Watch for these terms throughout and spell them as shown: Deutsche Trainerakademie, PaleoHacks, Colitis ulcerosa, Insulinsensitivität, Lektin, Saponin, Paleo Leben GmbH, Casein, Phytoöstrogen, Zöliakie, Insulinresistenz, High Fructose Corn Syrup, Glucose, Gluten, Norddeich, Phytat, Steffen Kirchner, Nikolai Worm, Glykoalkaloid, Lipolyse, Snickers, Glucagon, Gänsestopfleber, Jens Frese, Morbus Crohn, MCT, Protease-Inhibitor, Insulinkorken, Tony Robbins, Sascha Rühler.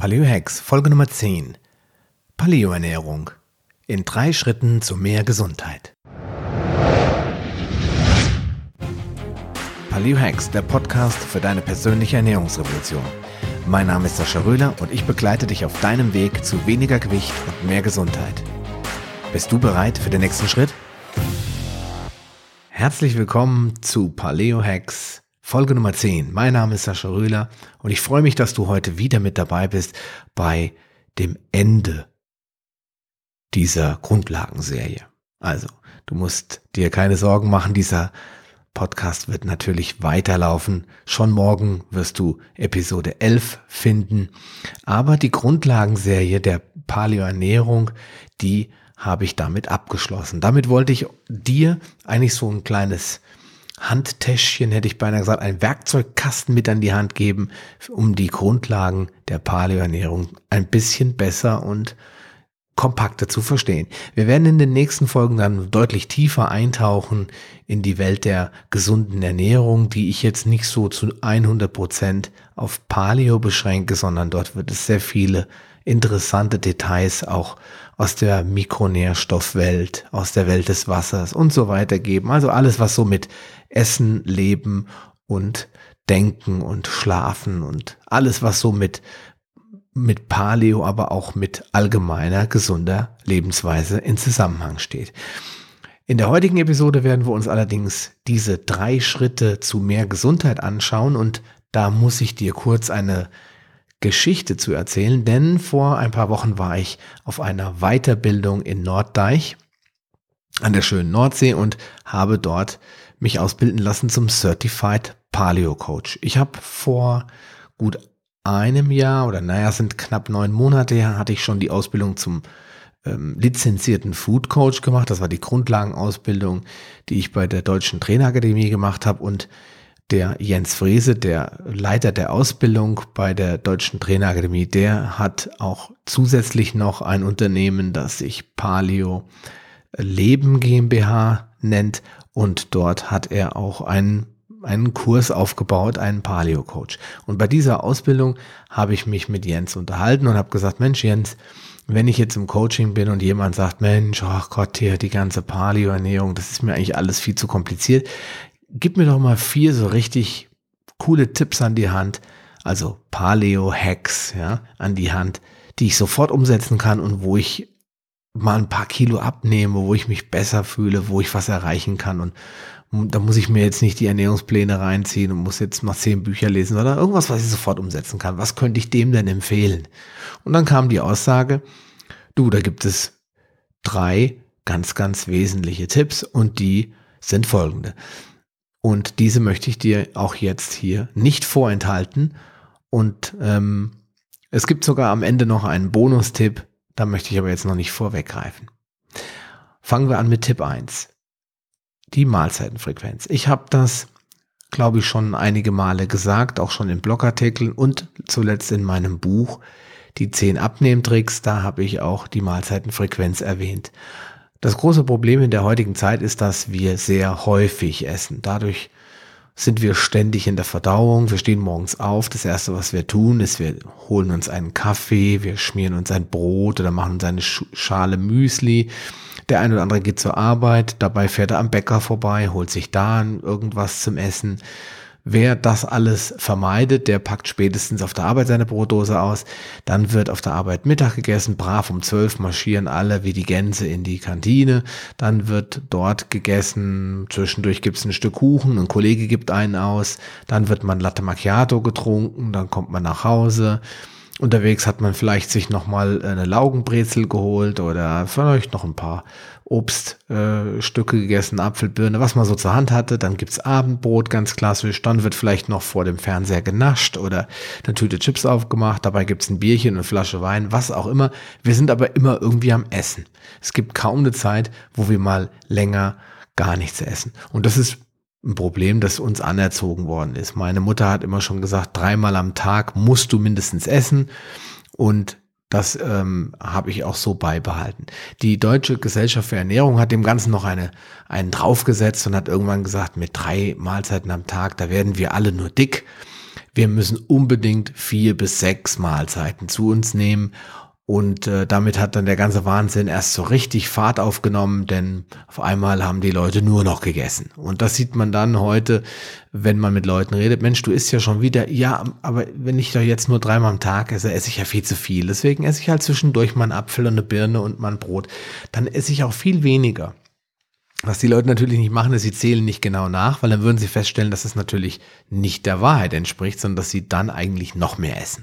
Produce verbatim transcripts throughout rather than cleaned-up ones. PaleoHacks, Folge Nummer zehn. Paleo-Ernährung. In drei Schritten zu mehr Gesundheit. PaleoHacks, der Podcast für deine persönliche Ernährungsrevolution. Mein Name ist Sascha Rühler und ich begleite dich auf deinem Weg zu weniger Gewicht und mehr Gesundheit. Bist du bereit für den nächsten Schritt? Herzlich willkommen zu PaleoHacks. Folge Nummer zehn. Mein Name ist Sascha Rühler und ich freue mich, dass du heute wieder mit dabei bist bei dem Ende dieser Grundlagenserie. Also, du musst dir keine Sorgen machen, dieser Podcast wird natürlich weiterlaufen. Schon morgen wirst du Episode elf finden, aber die Grundlagenserie der Paleo-Ernährung, die habe ich damit abgeschlossen. Damit wollte ich dir eigentlich so ein kleines Handtäschchen, hätte ich beinahe gesagt, einen Werkzeugkasten mit an die Hand geben, um die Grundlagen der Paleo-Ernährung ein bisschen besser und kompakter zu verstehen. Wir werden in den nächsten Folgen dann deutlich tiefer eintauchen in die Welt der gesunden Ernährung, die ich jetzt nicht so zu hundert Prozent auf Paleo beschränke, sondern dort wird es sehr viele interessante Details auch aus der Mikronährstoffwelt, aus der Welt des Wassers und so weiter geben. Also alles, was so mit Essen, Leben und Denken und Schlafen und alles, was so mit, mit Paleo, aber auch mit allgemeiner, gesunder Lebensweise in Zusammenhang steht. In der heutigen Episode werden wir uns allerdings diese drei Schritte zu mehr Gesundheit anschauen und da muss ich dir kurz eine Geschichte zu erzählen, denn vor ein paar Wochen war ich auf einer Weiterbildung in Norddeich an der schönen Nordsee und habe dort mich ausbilden lassen zum Certified Paleo Coach. Ich habe vor gut einem Jahr oder naja, sind knapp neun Monate her, hatte ich schon die Ausbildung zum ähm, lizenzierten Food Coach gemacht. Das war die Grundlagenausbildung, die ich bei der Deutschen Trainerakademie gemacht habe und der Jens Frese, der Leiter der Ausbildung bei der Deutschen Trainerakademie, der hat auch zusätzlich noch ein Unternehmen, das sich Paleo Leben GmbH nennt und dort hat er auch einen, einen Kurs aufgebaut, einen Paleo Coach. Und bei dieser Ausbildung habe ich mich mit Jens unterhalten und habe gesagt, Mensch Jens, wenn ich jetzt im Coaching bin und jemand sagt, Mensch, ach Gott, hier die ganze Paleo-Ernährung, das ist mir eigentlich alles viel zu kompliziert, gib mir doch mal vier so richtig coole Tipps an die Hand, also Paleo-Hacks, ja, an die Hand, die ich sofort umsetzen kann und wo ich mal ein paar Kilo abnehme, wo ich mich besser fühle, wo ich was erreichen kann. Und da muss ich mir jetzt nicht die Ernährungspläne reinziehen und muss jetzt mal zehn Bücher lesen, sondern irgendwas, was ich sofort umsetzen kann. Was könnte ich dem denn empfehlen? Und dann kam die Aussage, du, da gibt es drei ganz, ganz wesentliche Tipps und die sind folgende. Und diese möchte ich dir auch jetzt hier nicht vorenthalten. Und ähm, es gibt sogar am Ende noch einen Bonustipp, da möchte ich aber jetzt noch nicht vorweggreifen. Fangen wir an mit Tipp eins, die Mahlzeitenfrequenz. Ich habe das, glaube ich, schon einige Male gesagt, auch schon in Blogartikeln und zuletzt in meinem Buch, die zehn Abnehmtricks, da habe ich auch die Mahlzeitenfrequenz erwähnt. Das große Problem in der heutigen Zeit ist, dass wir sehr häufig essen. Dadurch sind wir ständig in der Verdauung. Wir stehen morgens auf. Das Erste, was wir tun, ist, wir holen uns einen Kaffee, wir schmieren uns ein Brot oder machen uns eine Schale Müsli. Der ein oder andere geht zur Arbeit. Dabei fährt er am Bäcker vorbei, holt sich da irgendwas zum Essen. Wer das alles vermeidet, der packt spätestens auf der Arbeit seine Brotdose aus. Dann wird auf der Arbeit Mittag gegessen. Brav um zwölf marschieren alle wie die Gänse in die Kantine. Dann wird dort gegessen. Zwischendurch gibt es ein Stück Kuchen. Ein Kollege gibt einen aus. Dann wird man Latte Macchiato getrunken. Dann kommt man nach Hause. Unterwegs hat man vielleicht sich nochmal eine Laugenbrezel geholt oder vielleicht noch ein paar Obststücke äh, gegessen, Apfel, Birne, was man so zur Hand hatte. Dann gibt's Abendbrot, ganz klassisch. Dann wird vielleicht noch vor dem Fernseher genascht oder eine Tüte Chips aufgemacht. Dabei gibt's ein Bierchen, eine Flasche Wein, was auch immer. Wir sind aber immer irgendwie am Essen. Es gibt kaum eine Zeit, wo wir mal länger gar nichts essen. Und das ist ein Problem, das uns anerzogen worden ist. Meine Mutter hat immer schon gesagt, dreimal am Tag musst du mindestens essen und das ähm, habe ich auch so beibehalten. Die Deutsche Gesellschaft für Ernährung hat dem Ganzen noch eine, einen draufgesetzt und hat irgendwann gesagt, mit drei Mahlzeiten am Tag, da werden wir alle nur dick. wir müssen unbedingt vier bis sechs Mahlzeiten zu uns nehmen. Und äh, damit hat dann der ganze Wahnsinn erst so richtig Fahrt aufgenommen, denn auf einmal haben die Leute nur noch gegessen. Und das sieht man dann heute, wenn man mit Leuten redet. Mensch, du isst ja schon wieder. Ja, aber wenn ich doch jetzt nur dreimal am Tag esse, esse ich ja viel zu viel. Deswegen esse ich halt zwischendurch mal einen Apfel und eine Birne und mal ein Brot. Dann esse ich auch viel weniger. Was die Leute natürlich nicht machen, ist, sie zählen nicht genau nach, weil dann würden sie feststellen, dass es natürlich nicht der Wahrheit entspricht, sondern dass sie dann eigentlich noch mehr essen.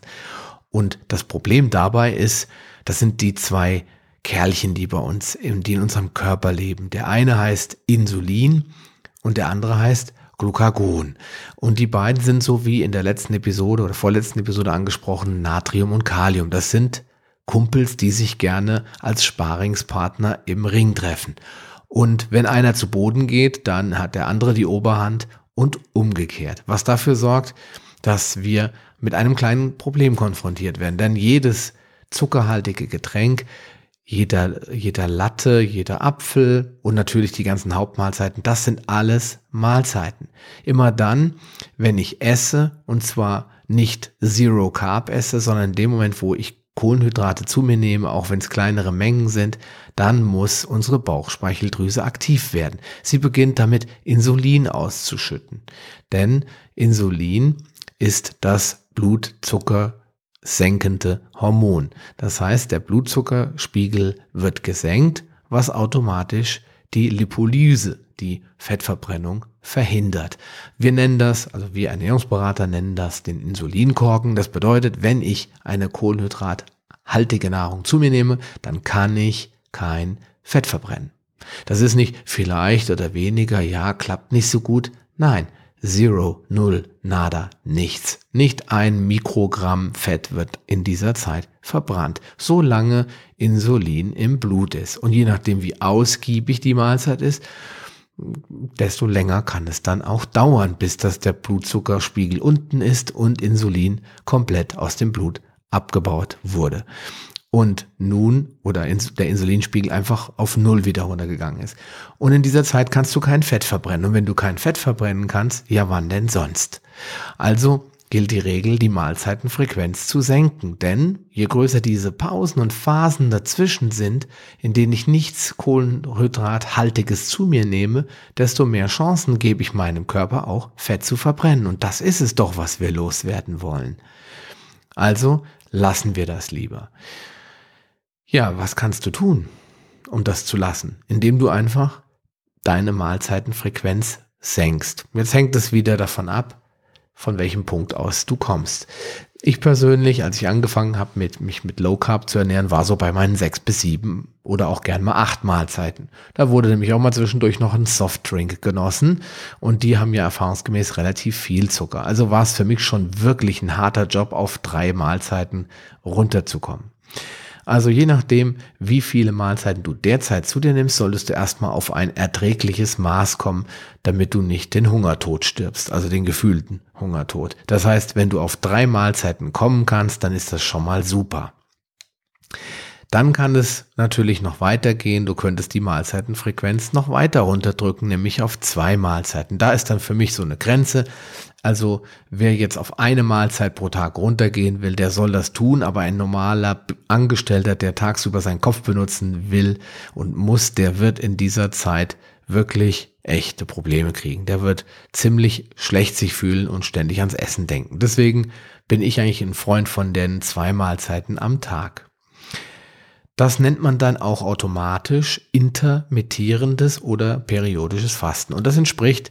Und das Problem dabei ist, das sind die zwei Kerlchen, die bei uns, die in unserem Körper leben. Der eine heißt Insulin und der andere heißt Glucagon. Und die beiden sind so wie in der letzten Episode oder vorletzten Episode angesprochen, Natrium und Kalium. Das sind Kumpels, die sich gerne als Sparingspartner im Ring treffen. Und wenn einer zu Boden geht, dann hat der andere die Oberhand und umgekehrt. Was dafür sorgt, dass wir mit einem kleinen Problem konfrontiert werden. Denn jedes zuckerhaltige Getränk, jeder, jeder Latte, jeder Apfel und natürlich die ganzen Hauptmahlzeiten, das sind alles Mahlzeiten. Immer dann, wenn ich esse, und zwar nicht Zero Carb esse, sondern in dem Moment, wo ich Kohlenhydrate zu mir nehme, auch wenn es kleinere Mengen sind, dann muss unsere Bauchspeicheldrüse aktiv werden. Sie beginnt damit, Insulin auszuschütten. Denn Insulin ist das blutzuckersenkende Hormon. Das heißt, der Blutzuckerspiegel wird gesenkt, was automatisch die Lipolyse, die Fettverbrennung, verhindert. Wir nennen das, also wir Ernährungsberater nennen das den Insulinkorken. Das bedeutet, wenn ich eine kohlenhydrathaltige Nahrung zu mir nehme, dann kann ich kein Fett verbrennen. Das ist nicht vielleicht oder weniger, ja, klappt nicht so gut. Nein, Zero, Null, Nada, nichts. Nicht ein Mikrogramm Fett wird in dieser Zeit verbrannt, solange Insulin im Blut ist. Und je nachdem, wie ausgiebig die Mahlzeit ist, desto länger kann es dann auch dauern, bis das der Blutzuckerspiegel unten ist und Insulin komplett aus dem Blut abgebaut wurde. Und nun, oder der Insulinspiegel einfach auf Null wieder runtergegangen ist. Und in dieser Zeit kannst du kein Fett verbrennen. Und wenn du kein Fett verbrennen kannst, ja wann denn sonst? Also gilt die Regel, die Mahlzeitenfrequenz zu senken. Denn je größer diese Pausen und Phasen dazwischen sind, in denen ich nichts Kohlenhydrathaltiges zu mir nehme, desto mehr Chancen gebe ich meinem Körper auch, Fett zu verbrennen. Und das ist es doch, was wir loswerden wollen. Also lassen wir das lieber. Ja, was kannst du tun, um das zu lassen? Indem du einfach deine Mahlzeitenfrequenz senkst. Jetzt hängt es wieder davon ab, von welchem Punkt aus du kommst. Ich persönlich, als ich angefangen habe, mit, mich mit Low Carb zu ernähren, war so bei meinen sechs bis sieben oder auch gern mal acht Mahlzeiten. Da wurde nämlich auch mal zwischendurch noch ein Softdrink genossen und die haben ja erfahrungsgemäß relativ viel Zucker. Also war es für mich schon wirklich ein harter Job, auf drei Mahlzeiten runterzukommen. Also je nachdem, wie viele Mahlzeiten du derzeit zu dir nimmst, solltest du erstmal auf ein erträgliches Maß kommen, damit du nicht den Hungertod stirbst, also den gefühlten Hungertod. Das heißt, wenn du auf drei Mahlzeiten kommen kannst, dann ist das schon mal super. Dann kann es natürlich noch weitergehen, du könntest die Mahlzeitenfrequenz noch weiter runterdrücken, nämlich auf zwei Mahlzeiten. Da ist dann für mich so eine Grenze. Also wer jetzt auf eine Mahlzeit pro Tag runtergehen will, der soll das tun, aber ein normaler Angestellter, der tagsüber seinen Kopf benutzen will und muss, der wird in dieser Zeit wirklich echte Probleme kriegen. Der wird ziemlich schlecht sich fühlen und ständig ans Essen denken. Deswegen bin ich eigentlich ein Freund von den zwei Mahlzeiten am Tag. Das nennt man dann auch automatisch intermittierendes oder periodisches Fasten. Und das entspricht,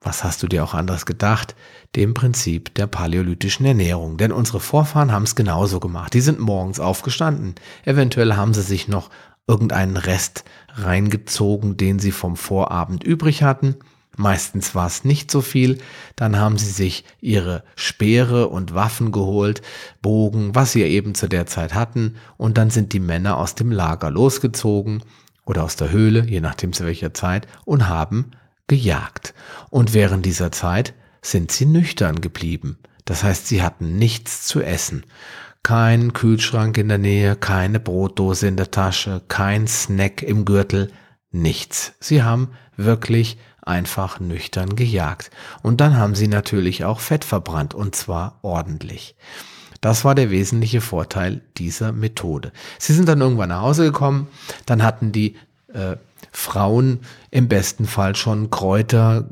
was hast du dir auch anders gedacht, dem Prinzip der paläolithischen Ernährung. Denn unsere Vorfahren haben es genauso gemacht. Die sind morgens aufgestanden. Eventuell haben sie sich noch irgendeinen Rest reingezogen, den sie vom Vorabend übrig hatten. Meistens war es nicht so viel, dann haben sie sich ihre Speere und Waffen geholt, Bogen, was sie eben zu der Zeit hatten, und dann sind die Männer aus dem Lager losgezogen oder aus der Höhle, je nachdem zu welcher Zeit, und haben gejagt. Und während dieser Zeit sind sie nüchtern geblieben. Das heißt, sie hatten nichts zu essen. Keinen Kühlschrank in der Nähe, keine Brotdose in der Tasche, kein Snack im Gürtel, nichts. Sie haben wirklich einfach nüchtern gejagt. Und dann haben sie natürlich auch Fett verbrannt, und zwar ordentlich. Das war der wesentliche Vorteil dieser Methode. Sie sind dann irgendwann nach Hause gekommen, dann hatten die äh, Frauen im besten Fall schon Kräuter,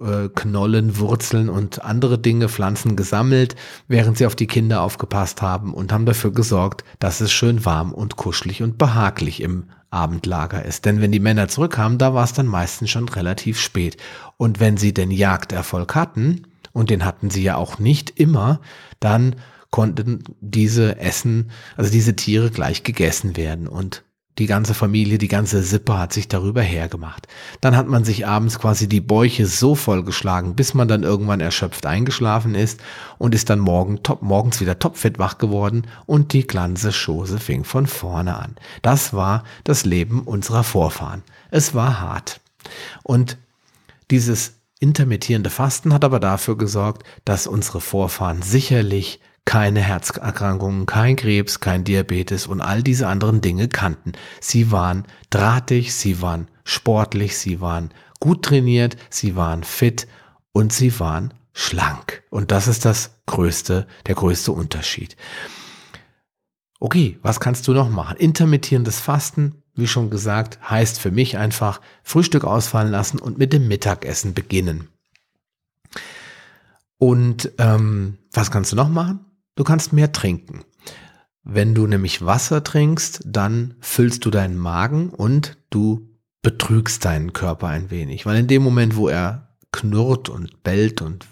äh, Knollen, Wurzeln und andere Dinge, Pflanzen gesammelt, während sie auf die Kinder aufgepasst haben und haben dafür gesorgt, dass es schön warm und kuschelig und behaglich im Abendlager ist. Denn wenn die Männer zurückkamen, da war es dann meistens schon relativ spät. Und wenn sie den Jagderfolg hatten, und den hatten sie ja auch nicht immer, dann konnten diese Essen, also diese Tiere gleich gegessen werden, und die ganze Familie, die ganze Sippe hat sich darüber hergemacht. Dann hat man sich abends quasi die Bäuche so vollgeschlagen, bis man dann irgendwann erschöpft eingeschlafen ist und ist dann morgen top, morgens wieder topfit wach geworden und die ganze Chose fing von vorne an. Das war das Leben unserer Vorfahren. Es war hart. Und dieses intermittierende Fasten hat aber dafür gesorgt, dass unsere Vorfahren sicherlich keine Herzerkrankungen, kein Krebs, kein Diabetes und all diese anderen Dinge kannten. Sie waren drahtig, sie waren sportlich, sie waren gut trainiert, sie waren fit und sie waren schlank. Und das ist das größte, der größte Unterschied. Okay, was kannst du noch machen? Intermittierendes Fasten, wie schon gesagt, heißt für mich einfach Frühstück ausfallen lassen und mit dem Mittagessen beginnen. Und ähm, was kannst du noch machen? Du kannst mehr trinken. Wenn du nämlich Wasser trinkst, dann füllst du deinen Magen und du betrügst deinen Körper ein wenig. Weil in dem Moment, wo er knurrt und bellt und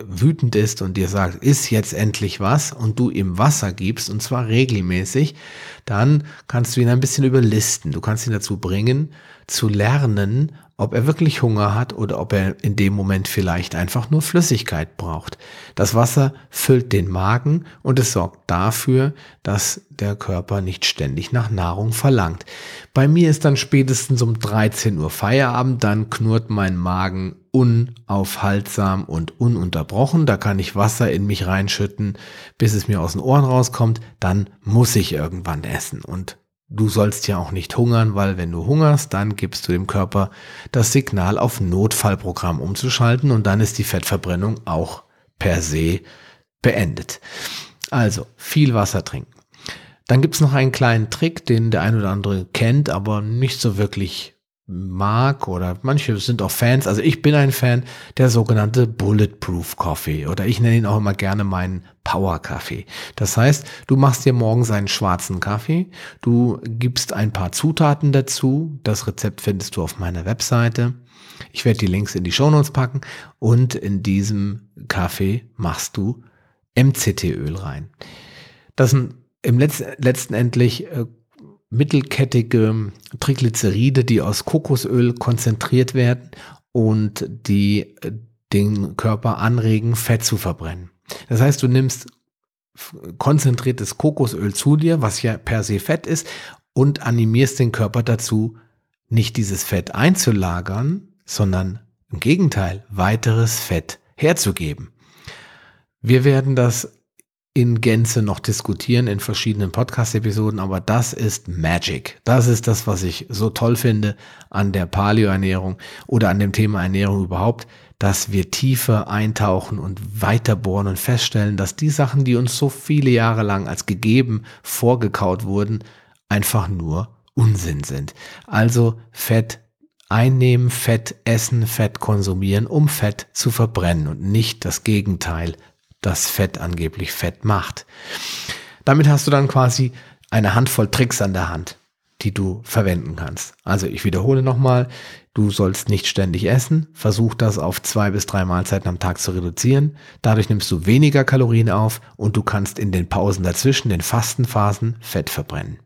wütend ist und dir sagt, iss jetzt endlich was, und du ihm Wasser gibst, und zwar regelmäßig, dann kannst du ihn ein bisschen überlisten. Du kannst ihn dazu bringen, zu lernen, ob er wirklich Hunger hat oder ob er in dem Moment vielleicht einfach nur Flüssigkeit braucht. Das Wasser füllt den Magen und es sorgt dafür, dass der Körper nicht ständig nach Nahrung verlangt. Bei mir ist dann spätestens um dreizehn Uhr Feierabend, dann knurrt mein Magen unaufhaltsam und ununterbrochen. Da kann ich Wasser in mich reinschütten, bis es mir aus den Ohren rauskommt. Dann muss ich irgendwann essen, und du sollst ja auch nicht hungern, weil wenn du hungerst, dann gibst du dem Körper das Signal, auf Notfallprogramm umzuschalten, und dann ist die Fettverbrennung auch per se beendet. Also viel Wasser trinken. Dann gibt es noch einen kleinen Trick, den der ein oder andere kennt, aber nicht so wirklich mag, oder manche sind auch Fans. Also ich bin ein Fan, der sogenannte Bulletproof Coffee, oder ich nenne ihn auch immer gerne meinen Power Kaffee. Das heißt, du machst dir morgens einen schwarzen Kaffee, du gibst ein paar Zutaten dazu, das Rezept findest du auf meiner Webseite, ich werde die Links in die Shownotes packen, und in diesem Kaffee machst du M C T-Öl rein. Das sind im Letz- letztendlich äh, mittelkettige Triglyceride, die aus Kokosöl konzentriert werden und die den Körper anregen, Fett zu verbrennen. Das heißt, du nimmst konzentriertes Kokosöl zu dir, was ja per se Fett ist, und animierst den Körper dazu, nicht dieses Fett einzulagern, sondern im Gegenteil, weiteres Fett herzugeben. Wir werden das in Gänze noch diskutieren in verschiedenen Podcast-Episoden, aber das ist Magic. Das ist das, was ich so toll finde an der Paleo-Ernährung oder an dem Thema Ernährung überhaupt, dass wir tiefer eintauchen und weiterbohren und feststellen, dass die Sachen, die uns so viele Jahre lang als gegeben vorgekaut wurden, einfach nur Unsinn sind. Also Fett einnehmen, Fett essen, Fett konsumieren, um Fett zu verbrennen, und nicht das Gegenteil, das Fett angeblich Fett macht. Damit hast du dann quasi eine Handvoll Tricks an der Hand, die du verwenden kannst. Also ich wiederhole nochmal, du sollst nicht ständig essen, versuch das auf zwei bis drei Mahlzeiten am Tag zu reduzieren, dadurch nimmst du weniger Kalorien auf und du kannst in den Pausen dazwischen, den Fastenphasen, Fett verbrennen.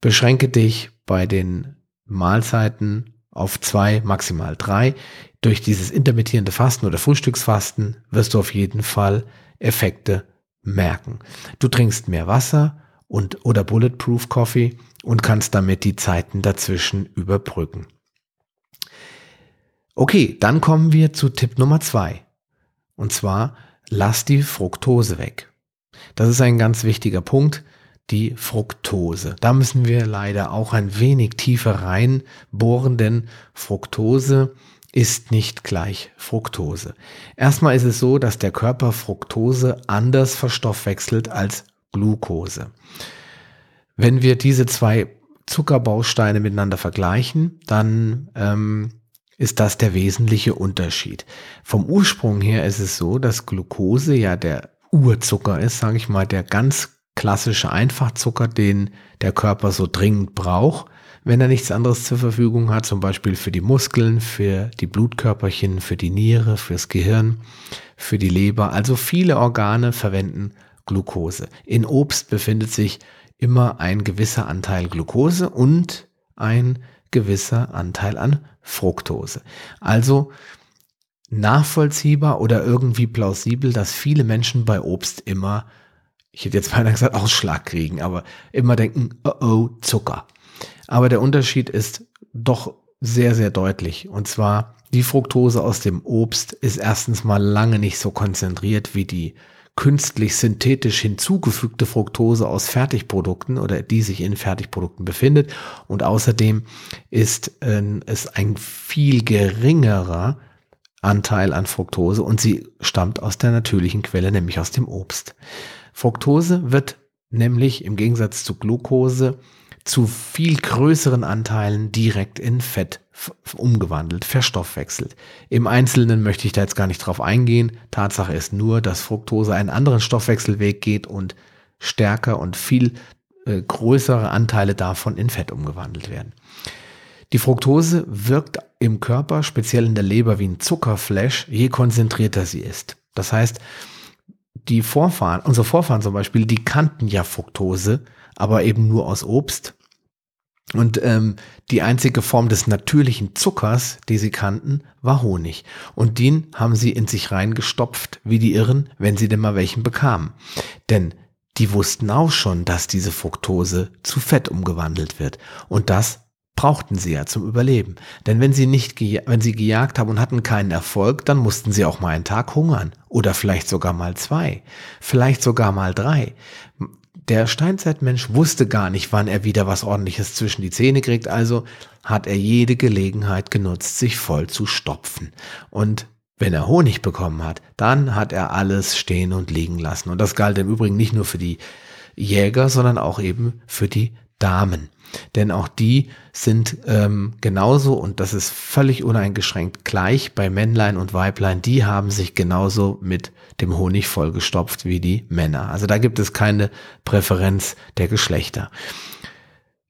Beschränke dich bei den Mahlzeiten auf zwei, maximal drei. Durch dieses intermittierende Fasten oder Frühstücksfasten wirst du auf jeden Fall Effekte merken. Du trinkst mehr Wasser und oder Bulletproof Coffee und kannst damit die Zeiten dazwischen überbrücken. Okay, dann kommen wir zu Tipp Nummer zwei. Und zwar, lass die Fructose weg. Das ist ein ganz wichtiger Punkt. Die Fructose. Da müssen wir leider auch ein wenig tiefer reinbohren, denn Fructose ist nicht gleich Fructose. Erstmal ist es so, dass der Körper Fructose anders verstoffwechselt als Glucose. Wenn wir diese zwei Zuckerbausteine miteinander vergleichen, dann ähm, ist das der wesentliche Unterschied. Vom Ursprung her ist es so, dass Glucose ja der Urzucker ist, sage ich mal, der ganz klassische Einfachzucker, den der Körper so dringend braucht, wenn er nichts anderes zur Verfügung hat, zum Beispiel für die Muskeln, für die Blutkörperchen, für die Niere, fürs Gehirn, für die Leber. Also viele Organe verwenden Glucose. In Obst befindet sich immer ein gewisser Anteil Glucose und ein gewisser Anteil an Fructose. Also nachvollziehbar oder irgendwie plausibel, dass viele Menschen bei Obst immer, ich hätte jetzt beinahe gesagt, Ausschlag kriegen, aber immer denken, oh oh, Zucker. Aber der Unterschied ist doch sehr, sehr deutlich. Und zwar, die Fructose aus dem Obst ist erstens mal lange nicht so konzentriert wie die künstlich synthetisch hinzugefügte Fructose aus Fertigprodukten oder die sich in Fertigprodukten befindet. Und außerdem ist es äh, ein viel geringerer Anteil an Fructose und sie stammt aus der natürlichen Quelle, nämlich aus dem Obst. Fructose wird nämlich im Gegensatz zu Glucose zu viel größeren Anteilen direkt in Fett umgewandelt, verstoffwechselt. Im Einzelnen möchte ich da jetzt gar nicht drauf eingehen. Tatsache ist nur, dass Fructose einen anderen Stoffwechselweg geht und stärker und viel äh, größere Anteile davon in Fett umgewandelt werden. Die Fructose wirkt im Körper, speziell in der Leber, wie ein Zuckerflash, je konzentrierter sie ist. Das heißt, die Vorfahren, unsere Vorfahren zum Beispiel, die kannten ja Fructose, aber eben nur aus Obst. Und ähm, die einzige Form des natürlichen Zuckers, die sie kannten, war Honig. Und den haben sie in sich reingestopft, wie die Irren, wenn sie denn mal welchen bekamen. Denn die wussten auch schon, dass diese Fructose zu Fett umgewandelt wird. Und das brauchten sie ja zum Überleben. Denn wenn sie nicht geja- wenn sie gejagt haben und hatten keinen Erfolg, dann mussten sie auch mal einen Tag hungern. Oder vielleicht sogar mal zwei. Vielleicht sogar mal drei. Der Steinzeitmensch wusste gar nicht, wann er wieder was Ordentliches zwischen die Zähne kriegt, also hat er jede Gelegenheit genutzt, sich voll zu stopfen. Und wenn er Honig bekommen hat, dann hat er alles stehen und liegen lassen. Und das galt im Übrigen nicht nur für die Jäger, sondern auch eben für die Damen. Denn auch die sind ähm, genauso, und das ist völlig uneingeschränkt gleich bei Männlein und Weiblein, die haben sich genauso mit dem Honig vollgestopft wie die Männer. Also da gibt es keine Präferenz der Geschlechter.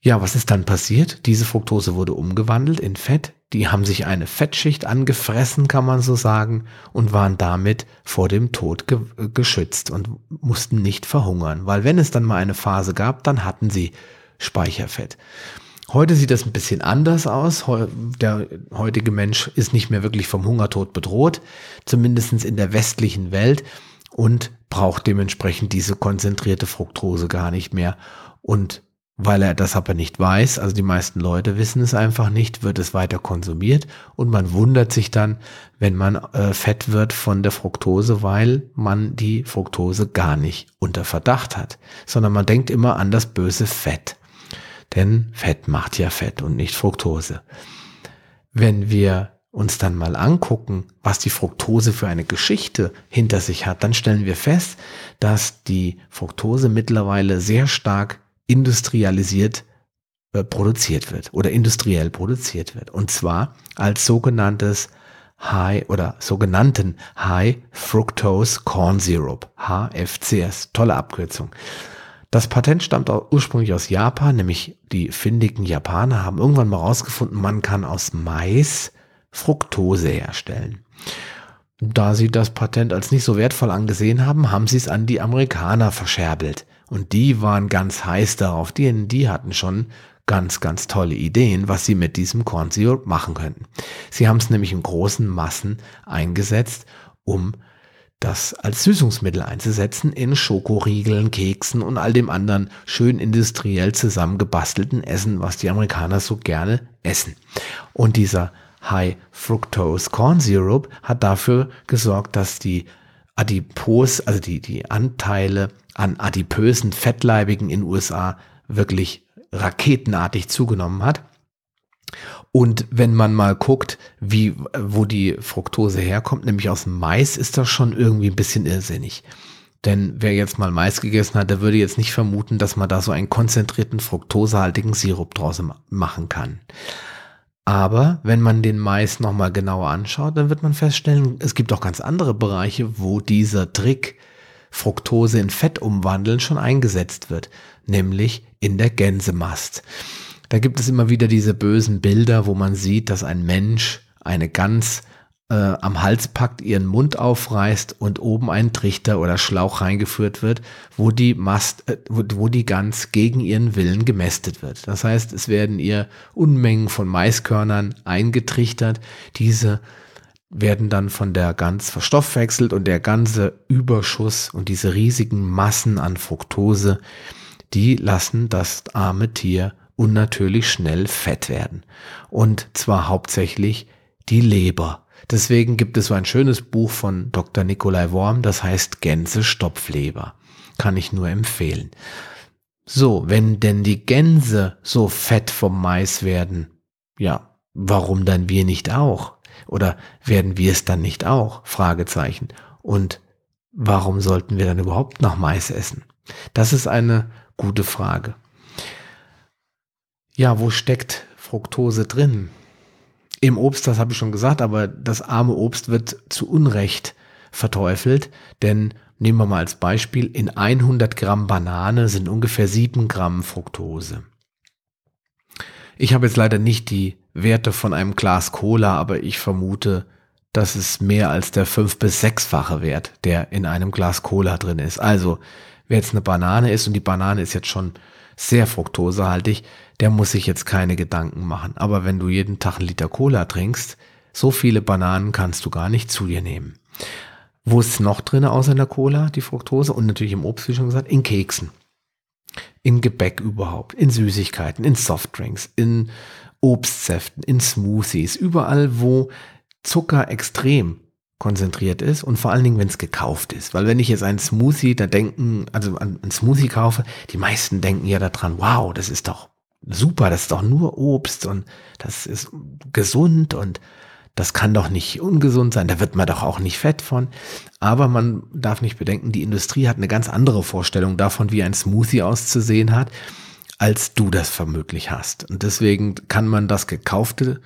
Ja, was ist dann passiert? Diese Fructose wurde umgewandelt in Fett. Die haben sich eine Fettschicht angefressen, kann man so sagen, und waren damit vor dem Tod ge- geschützt und mussten nicht verhungern. Weil wenn es dann mal eine Phase gab, dann hatten sie Speicherfett. Heute sieht das ein bisschen anders aus. Der heutige Mensch ist nicht mehr wirklich vom Hungertod bedroht, zumindest in der westlichen Welt, und braucht dementsprechend diese konzentrierte Fructose gar nicht mehr. Und weil er das aber nicht weiß, also die meisten Leute wissen es einfach nicht, wird es weiter konsumiert und man wundert sich dann, wenn man äh, fett wird von der Fructose, weil man die Fructose gar nicht unter Verdacht hat, sondern man denkt immer an das böse Fett. Denn Fett macht ja Fett und nicht Fructose. Wenn wir uns dann mal angucken, was die Fructose für eine Geschichte hinter sich hat, dann stellen wir fest, dass die Fructose mittlerweile sehr stark industrialisiert äh, produziert wird oder industriell produziert wird. Und zwar als sogenanntes High oder sogenannten High Fructose Corn Syrup, H F C S, tolle Abkürzung. Das Patent stammt ursprünglich aus Japan, nämlich die findigen Japaner haben irgendwann mal rausgefunden, man kann aus Mais Fructose herstellen. Da sie das Patent als nicht so wertvoll angesehen haben, haben sie es an die Amerikaner verscherbelt. Und die waren ganz heiß darauf, die, die hatten schon ganz, ganz tolle Ideen, was sie mit diesem Kornsirup machen könnten. Sie haben es nämlich in großen Massen eingesetzt, um das als Süßungsmittel einzusetzen in Schokoriegeln, Keksen und all dem anderen schön industriell zusammengebastelten Essen, was die Amerikaner so gerne essen. Und dieser High Fructose Corn Syrup hat dafür gesorgt, dass die Adipos, also die, die Anteile an adipösen Fettleibigen in den U S A wirklich raketenartig zugenommen hat. Und wenn man mal guckt, wie, wo die Fructose herkommt, nämlich aus Mais, ist das schon irgendwie ein bisschen irrsinnig. Denn wer jetzt mal Mais gegessen hat, der würde jetzt nicht vermuten, dass man da so einen konzentrierten, fruktosehaltigen Sirup draus machen kann. Aber wenn man den Mais nochmal genauer anschaut, dann wird man feststellen, es gibt auch ganz andere Bereiche, wo dieser Trick Fructose in Fett umwandeln schon eingesetzt wird, nämlich in der Gänsemast. Da gibt es immer wieder diese bösen Bilder, wo man sieht, dass ein Mensch eine Gans äh, am Hals packt, ihren Mund aufreißt und oben ein Trichter oder Schlauch reingeführt wird, wo die Mast, äh, wo, wo die Gans gegen ihren Willen gemästet wird. Das heißt, es werden ihr Unmengen von Maiskörnern eingetrichtert. Diese werden dann von der Gans verstoffwechselt und der ganze Überschuss und diese riesigen Massen an Fructose, die lassen das arme Tier unnatürlich schnell fett werden. Und zwar hauptsächlich die Leber. Deswegen gibt es so ein schönes Buch von Doktor Nikolai Worm, das heißt Gänsestopfleber. Kann ich nur empfehlen. So, wenn denn die Gänse so fett vom Mais werden, ja, warum dann wir nicht auch? Oder werden wir es dann nicht auch? Fragezeichen. Und warum sollten wir dann überhaupt noch Mais essen? Das ist eine gute Frage. Ja, wo steckt Fructose drin? Im Obst, das habe ich schon gesagt, aber das arme Obst wird zu Unrecht verteufelt. Denn, nehmen wir mal als Beispiel, in hundert Gramm Banane sind ungefähr sieben Gramm Fructose. Ich habe jetzt leider nicht die Werte von einem Glas Cola, aber ich vermute, das ist mehr als der fünf- bis sechsfache Wert, der in einem Glas Cola drin ist. Also, wer jetzt eine Banane isst, und die Banane ist jetzt schon sehr fruktosehaltig, der muss sich jetzt keine Gedanken machen. Aber wenn du jeden Tag einen Liter Cola trinkst, so viele Bananen kannst du gar nicht zu dir nehmen. Wo ist es noch drin außer in der Cola, die Fructose? Und natürlich im Obst, wie schon gesagt, in Keksen, in Gebäck überhaupt, in Süßigkeiten, in Softdrinks, in Obstsäften, in Smoothies, überall, wo Zucker extrem konzentriert ist und vor allen Dingen, wenn es gekauft ist. Weil wenn ich jetzt einen Smoothie, da denken, also einen Smoothie kaufe, die meisten denken ja daran, wow, das ist doch super, das ist doch nur Obst und das ist gesund und das kann doch nicht ungesund sein, da wird man doch auch nicht fett von. Aber man darf nicht bedenken, die Industrie hat eine ganz andere Vorstellung davon, wie ein Smoothie auszusehen hat, als du das vermutlich hast. Und deswegen kann man das gekaufte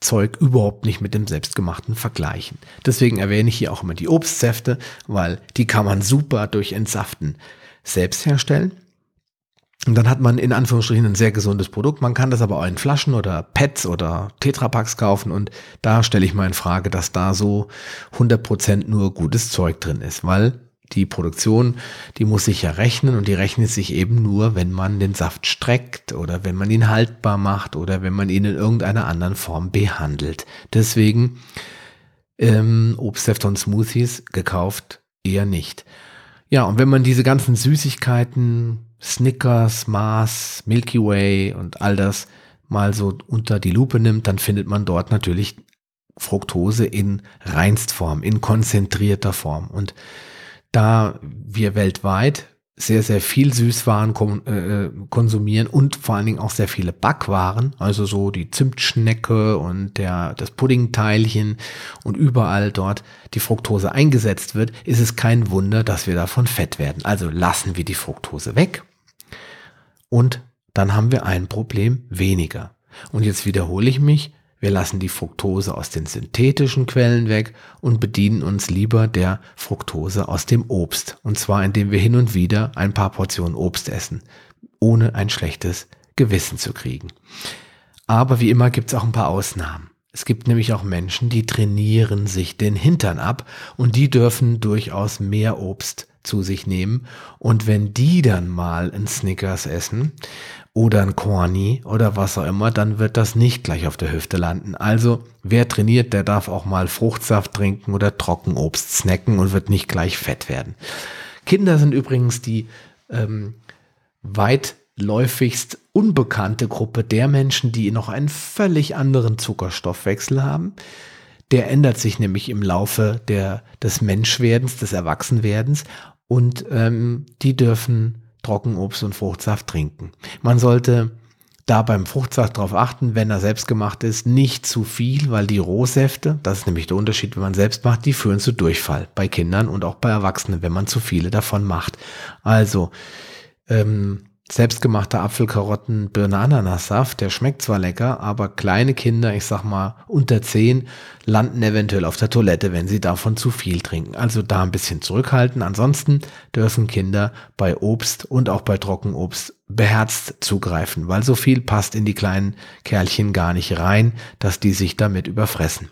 Zeug überhaupt nicht mit dem selbstgemachten vergleichen. Deswegen erwähne ich hier auch immer die Obstsäfte, weil die kann man super durch Entsaften selbst herstellen. Und dann hat man in Anführungsstrichen ein sehr gesundes Produkt. Man kann das aber auch in Flaschen oder Pads oder Tetrapacks kaufen und da stelle ich mal in Frage, dass da so hundert Prozent nur gutes Zeug drin ist, weil die Produktion, die muss sich ja rechnen und die rechnet sich eben nur, wenn man den Saft streckt oder wenn man ihn haltbar macht oder wenn man ihn in irgendeiner anderen Form behandelt. Deswegen ähm, Obstsäfte und Smoothies gekauft eher nicht. Ja, und wenn man diese ganzen Süßigkeiten, Snickers, Mars, Milky Way und all das mal so unter die Lupe nimmt, dann findet man dort natürlich Fructose in Reinstform, in konzentrierter Form. Und da wir weltweit sehr, sehr viel Süßwaren kom- äh, konsumieren und vor allen Dingen auch sehr viele Backwaren, also so die Zimtschnecke und der, das Puddingteilchen und überall dort die Fructose eingesetzt wird, ist es kein Wunder, dass wir davon fett werden. Also lassen wir die Fructose weg und dann haben wir ein Problem weniger. Und jetzt wiederhole ich mich, wir lassen die Fructose aus den synthetischen Quellen weg und bedienen uns lieber der Fructose aus dem Obst. Und zwar, indem wir hin und wieder ein paar Portionen Obst essen, ohne ein schlechtes Gewissen zu kriegen. Aber wie immer gibt es auch ein paar Ausnahmen. Es gibt nämlich auch Menschen, die trainieren sich den Hintern ab und die dürfen durchaus mehr Obst zu sich nehmen. Und wenn die dann mal ein Snickers essen oder ein Corny oder was auch immer, dann wird das nicht gleich auf der Hüfte landen. Also wer trainiert, der darf auch mal Fruchtsaft trinken oder Trockenobst snacken und wird nicht gleich fett werden. Kinder sind übrigens die ähm, weitläufigst unbekannte Gruppe der Menschen, die noch einen völlig anderen Zuckerstoffwechsel haben. Der ändert sich nämlich im Laufe der, des Menschwerdens, des Erwachsenwerdens und ähm, die dürfen Trockenobst und Fruchtsaft trinken. Man sollte da beim Fruchtsaft darauf achten, wenn er selbst gemacht ist, nicht zu viel, weil die Rohsäfte, das ist nämlich der Unterschied, wenn man selbst macht, die führen zu Durchfall bei Kindern und auch bei Erwachsenen, wenn man zu viele davon macht. Also ähm, selbstgemachter Apfelkarotten, Birne, Ananassaft, der schmeckt zwar lecker, aber kleine Kinder, ich sag mal unter zehn, landen eventuell auf der Toilette, wenn sie davon zu viel trinken. Also da ein bisschen zurückhalten. Ansonsten dürfen Kinder bei Obst und auch bei Trockenobst beherzt zugreifen, weil so viel passt in die kleinen Kerlchen gar nicht rein, dass die sich damit überfressen.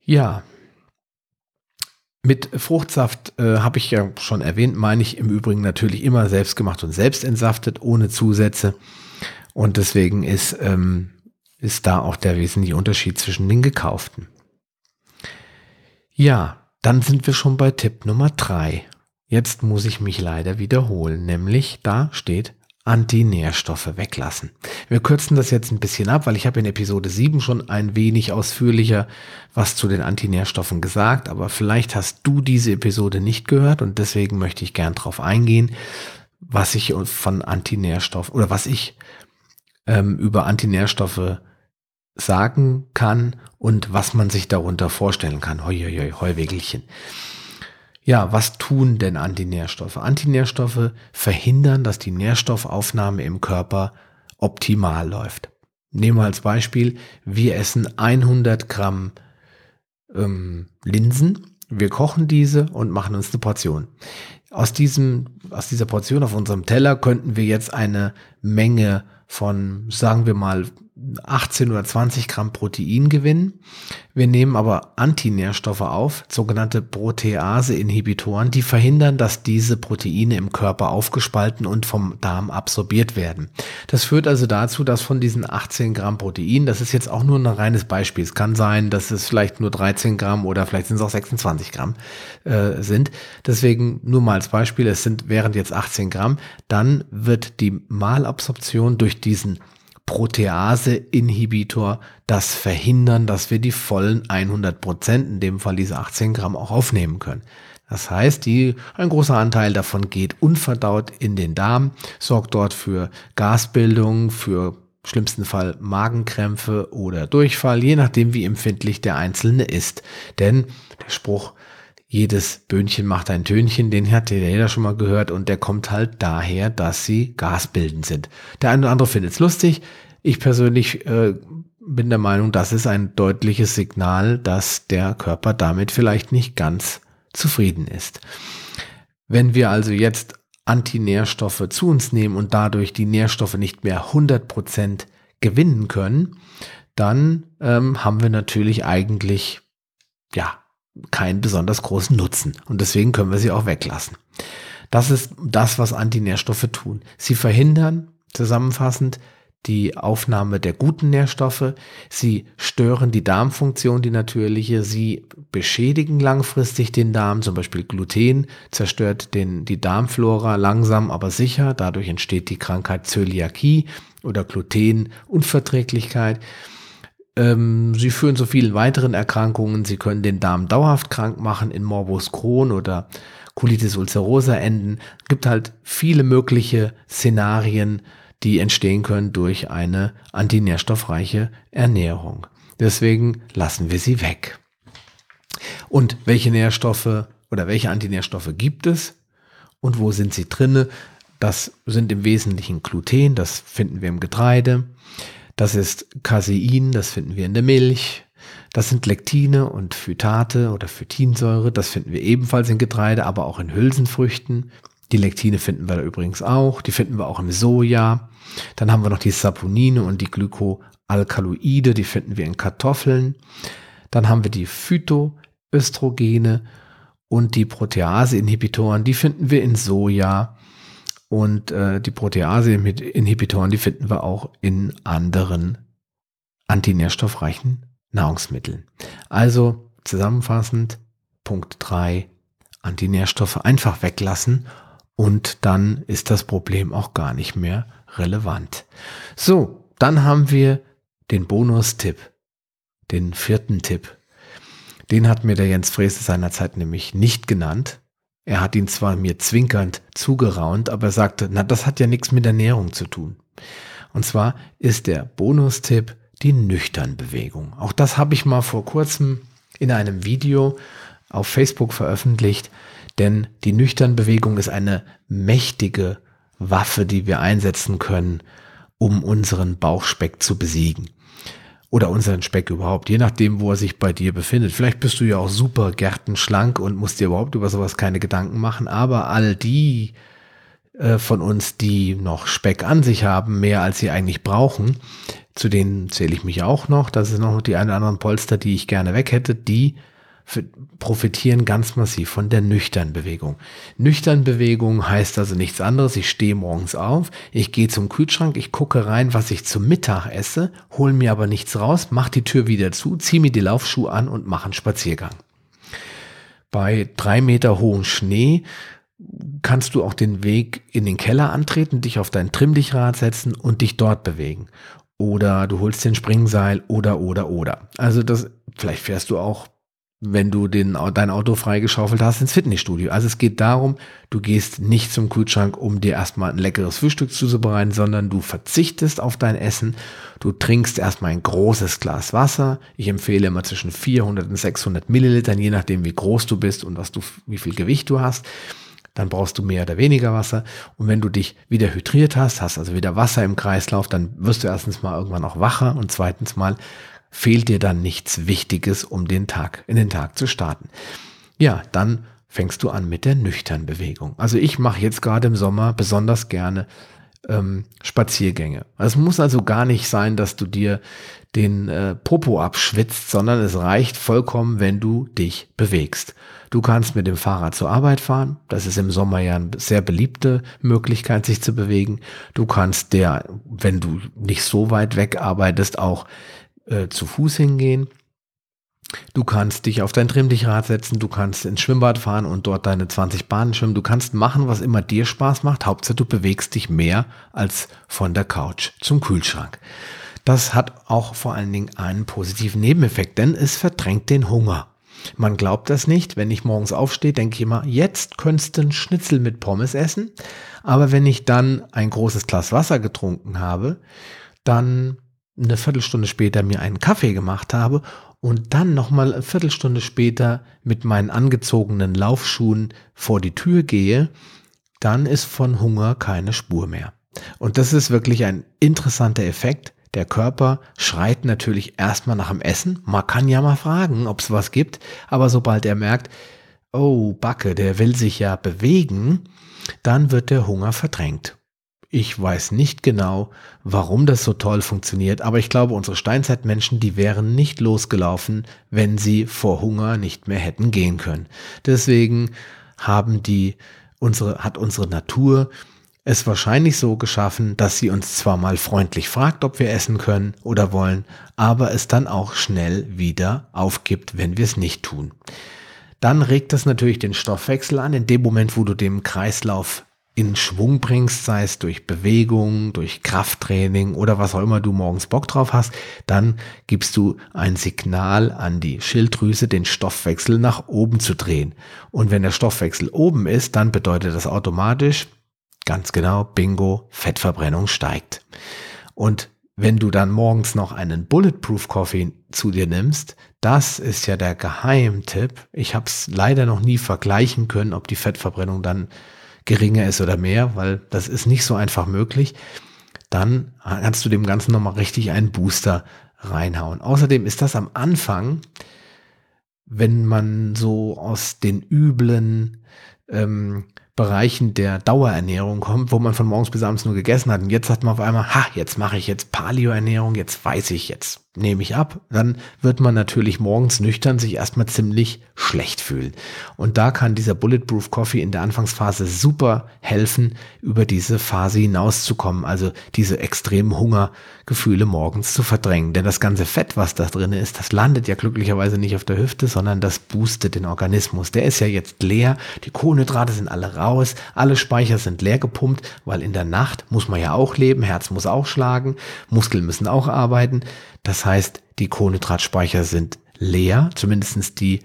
Ja, mit Fruchtsaft äh, habe ich ja schon erwähnt, meine ich im Übrigen natürlich immer selbst gemacht und selbst entsaftet, ohne Zusätze. Und deswegen ist, ähm, ist da auch der wesentliche Unterschied zwischen den gekauften. Ja, dann sind wir schon bei Tipp Nummer drei. Jetzt muss ich mich leider wiederholen, nämlich da steht Antinährstoffe weglassen. Wir kürzen das jetzt ein bisschen ab, weil ich habe in Episode sieben schon ein wenig ausführlicher was zu den Antinährstoffen gesagt, aber vielleicht hast du diese Episode nicht gehört und deswegen möchte ich gern drauf eingehen, was ich von Antinährstoffen oder was ich ähm, über Antinährstoffe sagen kann und was man sich darunter vorstellen kann. Hoi, hoi, hoi, Heuwägelchen. Ja, was tun denn Antinährstoffe? Antinährstoffe verhindern, dass die Nährstoffaufnahme im Körper optimal läuft. Nehmen wir als Beispiel, wir essen hundert Gramm ähm, Linsen, wir kochen diese und machen uns eine Portion. Aus diesem, aus dieser Portion auf unserem Teller könnten wir jetzt eine Menge von, sagen wir mal, achtzehn oder zwanzig Gramm Protein gewinnen. Wir nehmen aber Antinährstoffe auf, sogenannte Protease-Inhibitoren, die verhindern, dass diese Proteine im Körper aufgespalten und vom Darm absorbiert werden. Das führt also dazu, dass von diesen achtzehn Gramm Protein, das ist jetzt auch nur ein reines Beispiel, es kann sein, dass es vielleicht nur dreizehn Gramm oder vielleicht sind es auch sechsundzwanzig Gramm äh, sind. Deswegen nur mal als Beispiel, es sind während jetzt achtzehn Gramm, dann wird die Malabsorption durch diesen Protease-Inhibitor das verhindern, dass wir die vollen hundert Prozent, in dem Fall diese achtzehn Gramm, auch aufnehmen können. Das heißt, die, ein großer Anteil davon geht unverdaut in den Darm, sorgt dort für Gasbildung, für im schlimmsten Fall Magenkrämpfe oder Durchfall, je nachdem, wie empfindlich der Einzelne ist. Denn der Spruch, jedes Böhnchen macht ein Tönchen, den hat jeder schon mal gehört und der kommt halt daher, dass sie gasbildend sind. Der eine oder andere findet es lustig. Ich persönlich äh, bin der Meinung, das ist ein deutliches Signal, dass der Körper damit vielleicht nicht ganz zufrieden ist. Wenn wir also jetzt Antinährstoffe zu uns nehmen und dadurch die Nährstoffe nicht mehr hundert Prozent gewinnen können, dann ähm, haben wir natürlich eigentlich, ja, keinen besonders großen Nutzen und deswegen können wir sie auch weglassen. Das ist das, was Antinährstoffe tun. Sie verhindern, zusammenfassend, die Aufnahme der guten Nährstoffe, sie stören die Darmfunktion, die natürliche, sie beschädigen langfristig den Darm, zum Beispiel Gluten zerstört den, die Darmflora langsam, aber sicher, dadurch entsteht die Krankheit Zöliakie oder Glutenunverträglichkeit. Sie führen zu vielen weiteren Erkrankungen, sie können den Darm dauerhaft krank machen, in Morbus Crohn oder Colitis ulcerosa enden. Es gibt halt viele mögliche Szenarien, die entstehen können durch eine antinährstoffreiche Ernährung. Deswegen lassen wir sie weg. Und welche Nährstoffe oder welche Antinährstoffe gibt es und wo sind sie drinne? Das sind im Wesentlichen Gluten, das finden wir im Getreide. Das ist Casein, das finden wir in der Milch. Das sind Lektine und Phytate oder Phytinsäure, das finden wir ebenfalls in Getreide, aber auch in Hülsenfrüchten. Die Lektine finden wir da übrigens auch, die finden wir auch im Soja. Dann haben wir noch die Saponine und die Glykoalkaloide, die finden wir in Kartoffeln. Dann haben wir die Phytoöstrogene und die Protease-Inhibitoren, die finden wir in Soja. Und äh, die Protease-Inhibitoren, die finden wir auch in anderen antinährstoffreichen Nahrungsmitteln. Also zusammenfassend, Punkt drei, Antinährstoffe einfach weglassen und dann ist das Problem auch gar nicht mehr relevant. So, dann haben wir den Bonus-Tipp, den vierten Tipp. Den hat mir der Jens Frese seinerzeit nämlich nicht genannt. Er hat ihn zwar mir zwinkernd zugeraunt, aber er sagte, na, das hat ja nichts mit Ernährung zu tun. Und zwar ist der Bonustipp die Nüchternbewegung. Auch das habe ich mal vor kurzem in einem Video auf Facebook veröffentlicht, denn die Nüchternbewegung ist eine mächtige Waffe, die wir einsetzen können, um unseren Bauchspeck zu besiegen. Oder unseren Speck überhaupt, je nachdem, wo er sich bei dir befindet. Vielleicht bist du ja auch super gärtenschlank und musst dir überhaupt über sowas keine Gedanken machen. Aber all die äh, von uns, die noch Speck an sich haben, mehr als sie eigentlich brauchen, zu denen zähle ich mich auch noch. Das sind noch die ein oder anderen Polster, die ich gerne weg hätte. Die f- profitieren ganz massiv von der Nüchternbewegung. Nüchternbewegung heißt also nichts anderes. Ich stehe morgens auf, ich gehe zum Kühlschrank, ich gucke rein, was ich zum Mittag esse, hole mir aber nichts raus, mache die Tür wieder zu, ziehe mir die Laufschuhe an und mache einen Spaziergang. Bei drei Meter hohem Schnee kannst du auch den Weg in den Keller antreten, dich auf dein Trimmdichrad setzen und dich dort bewegen. Oder du holst den Springseil oder, oder, oder. Also das, vielleicht fährst du auch, wenn du den, dein Auto freigeschaufelt hast, ins Fitnessstudio. Also es geht darum, du gehst nicht zum Kühlschrank, um dir erstmal ein leckeres Frühstück zuzubereiten, sondern du verzichtest auf dein Essen. Du trinkst erstmal ein großes Glas Wasser. Ich empfehle immer zwischen vierhundert und sechshundert Millilitern, je nachdem wie groß du bist und was du, wie viel Gewicht du hast. Dann brauchst du mehr oder weniger Wasser. Und wenn du dich wieder hydriert hast, hast also wieder Wasser im Kreislauf, dann wirst du erstens mal irgendwann auch wacher und zweitens mal fehlt dir dann nichts Wichtiges, um den Tag, in den Tag zu starten. Ja, dann fängst du an mit der nüchtern Bewegung. Also ich mache jetzt gerade im Sommer besonders gerne ähm, Spaziergänge. Es muss also gar nicht sein, dass du dir den äh, Popo abschwitzt, sondern es reicht vollkommen, wenn du dich bewegst. Du kannst mit dem Fahrrad zur Arbeit fahren. Das ist im Sommer ja eine sehr beliebte Möglichkeit, sich zu bewegen. Du kannst der, wenn du nicht so weit weg arbeitest, auch zu Fuß hingehen. Du kannst dich auf dein Trimmdichrad setzen, du kannst ins Schwimmbad fahren und dort deine zwanzig Bahnen schwimmen. Du kannst machen, was immer dir Spaß macht. Hauptsache, du bewegst dich mehr als von der Couch zum Kühlschrank. Das hat auch vor allen Dingen einen positiven Nebeneffekt, denn es verdrängt den Hunger. Man glaubt das nicht. Wenn ich morgens aufstehe, denke ich immer, jetzt könntest du einen Schnitzel mit Pommes essen. Aber wenn ich dann ein großes Glas Wasser getrunken habe, dann eine Viertelstunde später mir einen Kaffee gemacht habe und dann nochmal eine Viertelstunde später mit meinen angezogenen Laufschuhen vor die Tür gehe, dann ist von Hunger keine Spur mehr. Und das ist wirklich ein interessanter Effekt. Der Körper schreit natürlich erstmal nach dem Essen. Man kann ja mal fragen, ob es was gibt, aber sobald er merkt, oh Backe, der will sich ja bewegen, dann wird der Hunger verdrängt. Ich weiß nicht genau, warum das so toll funktioniert, aber ich glaube, unsere Steinzeitmenschen, die wären nicht losgelaufen, wenn sie vor Hunger nicht mehr hätten gehen können. Deswegen haben die, unsere, hat unsere Natur es wahrscheinlich so geschaffen, dass sie uns zwar mal freundlich fragt, ob wir essen können oder wollen, aber es dann auch schnell wieder aufgibt, wenn wir es nicht tun. Dann regt das natürlich den Stoffwechsel an, in dem Moment, wo du dem Kreislauf in Schwung bringst, sei es durch Bewegung, durch Krafttraining oder was auch immer du morgens Bock drauf hast, dann gibst du ein Signal an die Schilddrüse, den Stoffwechsel nach oben zu drehen. Und wenn der Stoffwechsel oben ist, dann bedeutet das automatisch, ganz genau, bingo, Fettverbrennung steigt. Und wenn du dann morgens noch einen Bulletproof Coffee zu dir nimmst, das ist ja der Geheimtipp. Ich habe es leider noch nie vergleichen können, ob die Fettverbrennung dann geringer ist oder mehr, weil das ist nicht so einfach möglich, dann kannst du dem Ganzen nochmal richtig einen Booster reinhauen. Außerdem ist das am Anfang, wenn man so aus den üblen ähm, Bereichen der Dauerernährung kommt, wo man von morgens bis abends nur gegessen hat und jetzt hat man auf einmal, ha, jetzt mache ich jetzt Paleo-Ernährung, jetzt weiß ich, jetzt nehme ich ab, dann wird man natürlich morgens nüchtern sich erstmal ziemlich schlecht fühlen. Und da kann dieser Bulletproof Coffee in der Anfangsphase super helfen, über diese Phase hinauszukommen, also diese extremen Hungergefühle morgens zu verdrängen. Denn das ganze Fett, was da drin ist, das landet ja glücklicherweise nicht auf der Hüfte, sondern das boostet den Organismus. Der ist ja jetzt leer, die Kohlenhydrate sind alle raus. Aus. Alle Speicher sind leer gepumpt, weil in der Nacht muss man ja auch leben, Herz muss auch schlagen, Muskeln müssen auch arbeiten. Das heißt, die Kohlenhydratspeicher sind leer, zumindest die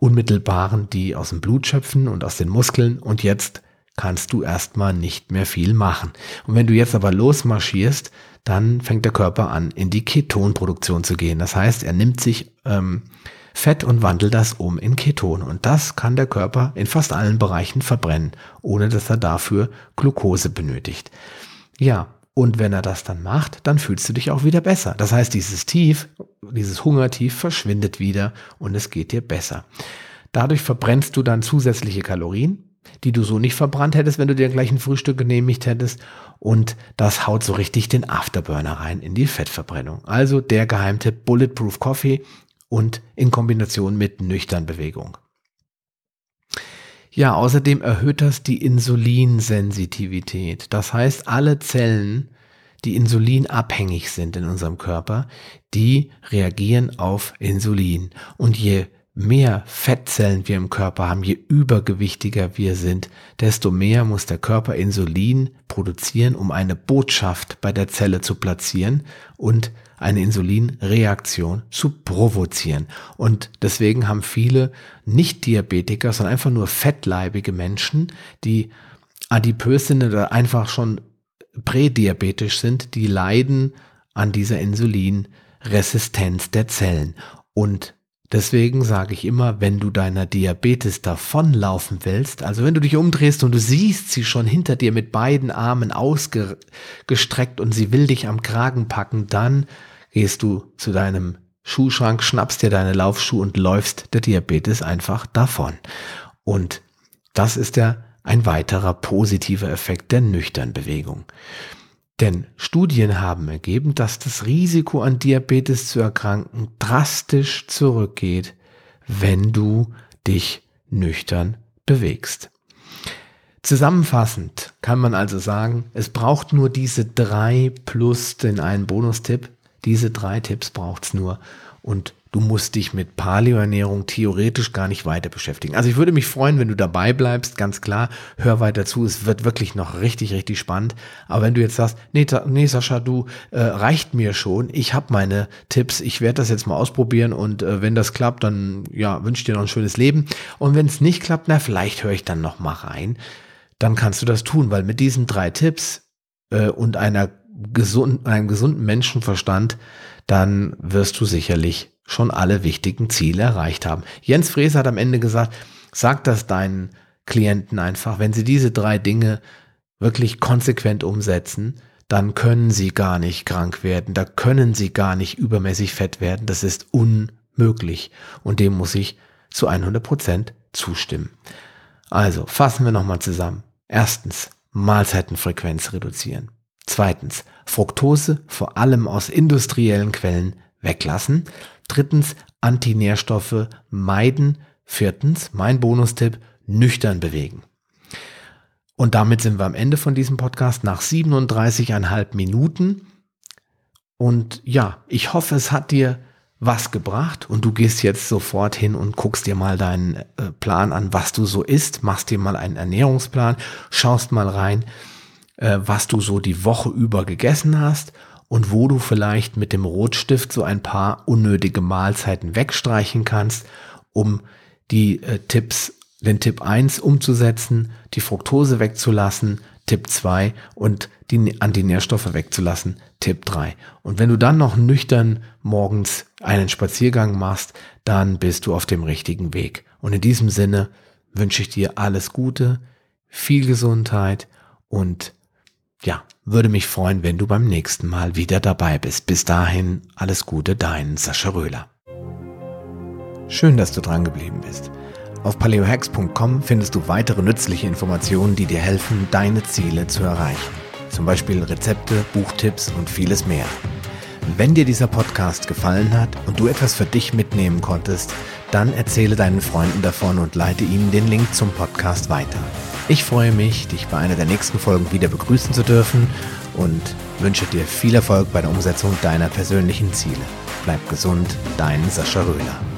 unmittelbaren, die aus dem Blut schöpfen und aus den Muskeln, und jetzt kannst du erstmal nicht mehr viel machen. Und wenn du jetzt aber losmarschierst, dann fängt der Körper an, in die Ketonproduktion zu gehen. Das heißt, er nimmt sich ähm, Fett und wandelt das um in Keton. Und das kann der Körper in fast allen Bereichen verbrennen, ohne dass er dafür Glucose benötigt. Ja, und wenn er das dann macht, dann fühlst du dich auch wieder besser. Das heißt, dieses Tief, dieses Hungertief verschwindet wieder und es geht dir besser. Dadurch verbrennst du dann zusätzliche Kalorien, die du so nicht verbrannt hättest, wenn du dir gleich ein Frühstück genehmigt hättest. Und das haut so richtig den Afterburner rein in die Fettverbrennung. Also der Geheimtipp: Bulletproof Coffee und in Kombination mit nüchtern Bewegung. Ja, außerdem erhöht das die Insulinsensitivität. Das heißt, alle Zellen, die insulinabhängig sind in unserem Körper, die reagieren auf Insulin. Und je mehr Fettzellen wir im Körper haben, je übergewichtiger wir sind, desto mehr muss der Körper Insulin produzieren, um eine Botschaft bei der Zelle zu platzieren und eine Insulinreaktion zu provozieren. Und deswegen haben viele Nicht-Diabetiker, sondern einfach nur fettleibige Menschen, die adipös sind oder einfach schon prädiabetisch sind, die leiden an dieser Insulinresistenz der Zellen. Und deswegen sage ich immer, wenn du deiner Diabetes davonlaufen willst, also wenn du dich umdrehst und du siehst sie schon hinter dir mit beiden Armen ausgestreckt und sie will dich am Kragen packen, dann gehst du zu deinem Schuhschrank, schnappst dir deine Laufschuhe und läufst der Diabetes einfach davon. Und das ist ja ein weiterer positiver Effekt der nüchternen Bewegung. Denn Studien haben ergeben, dass das Risiko an Diabetes zu erkranken drastisch zurückgeht, wenn du dich nüchtern bewegst. Zusammenfassend kann man also sagen, es braucht nur diese drei plus den einen Bonustipp. Diese drei Tipps braucht es nur und du musst dich mit Paleo-Ernährung theoretisch gar nicht weiter beschäftigen. Also ich würde mich freuen, wenn du dabei bleibst, ganz klar. Hör weiter zu, es wird wirklich noch richtig, richtig spannend. Aber wenn du jetzt sagst, nee, nee Sascha, du, äh, reicht mir schon, ich habe meine Tipps, ich werde das jetzt mal ausprobieren und äh, wenn das klappt, dann ja, wünsche ich dir noch ein schönes Leben. Und wenn es nicht klappt, na, vielleicht höre ich dann noch mal rein. Dann kannst du das tun, weil mit diesen drei Tipps äh, und einer gesund, einem gesunden Menschenverstand, dann wirst du sicherlich schon alle wichtigen Ziele erreicht haben. Jens Frese hat am Ende gesagt, sag das deinen Klienten einfach, wenn sie diese drei Dinge wirklich konsequent umsetzen, dann können sie gar nicht krank werden, da können sie gar nicht übermäßig fett werden, das ist unmöglich und dem muss ich zu hundert Prozent zustimmen. Also fassen wir nochmal zusammen. Erstens, Mahlzeitenfrequenz reduzieren. Zweitens, Fructose vor allem aus industriellen Quellen weglassen. Drittens, Antinährstoffe meiden. Viertens, mein Bonustipp, nüchtern bewegen. Und damit sind wir am Ende von diesem Podcast nach siebenunddreißig Komma fünf Minuten. Und ja, ich hoffe, es hat dir was gebracht und du gehst jetzt sofort hin und guckst dir mal deinen Plan an, was du so isst, machst dir mal einen Ernährungsplan, schaust mal rein, was du so die Woche über gegessen hast. Und wo du vielleicht mit dem Rotstift so ein paar unnötige Mahlzeiten wegstreichen kannst, um die äh, Tipps, den Tipp eins umzusetzen, die Fructose wegzulassen, Tipp zwei und die Antinährstoffe wegzulassen, Tipp drei. Und wenn du dann noch nüchtern morgens einen Spaziergang machst, dann bist du auf dem richtigen Weg. Und in diesem Sinne wünsche ich dir alles Gute, viel Gesundheit und ja, würde mich freuen, wenn du beim nächsten Mal wieder dabei bist. Bis dahin, alles Gute, dein Sascha Röhler. Schön, dass du dran geblieben bist. Auf paleo hacks punkt com findest du weitere nützliche Informationen, die dir helfen, deine Ziele zu erreichen. Zum Beispiel Rezepte, Buchtipps und vieles mehr. Wenn dir dieser Podcast gefallen hat und du etwas für dich mitnehmen konntest, dann erzähle deinen Freunden davon und leite ihnen den Link zum Podcast weiter. Ich freue mich, dich bei einer der nächsten Folgen wieder begrüßen zu dürfen und wünsche dir viel Erfolg bei der Umsetzung deiner persönlichen Ziele. Bleib gesund, dein Sascha Röhler.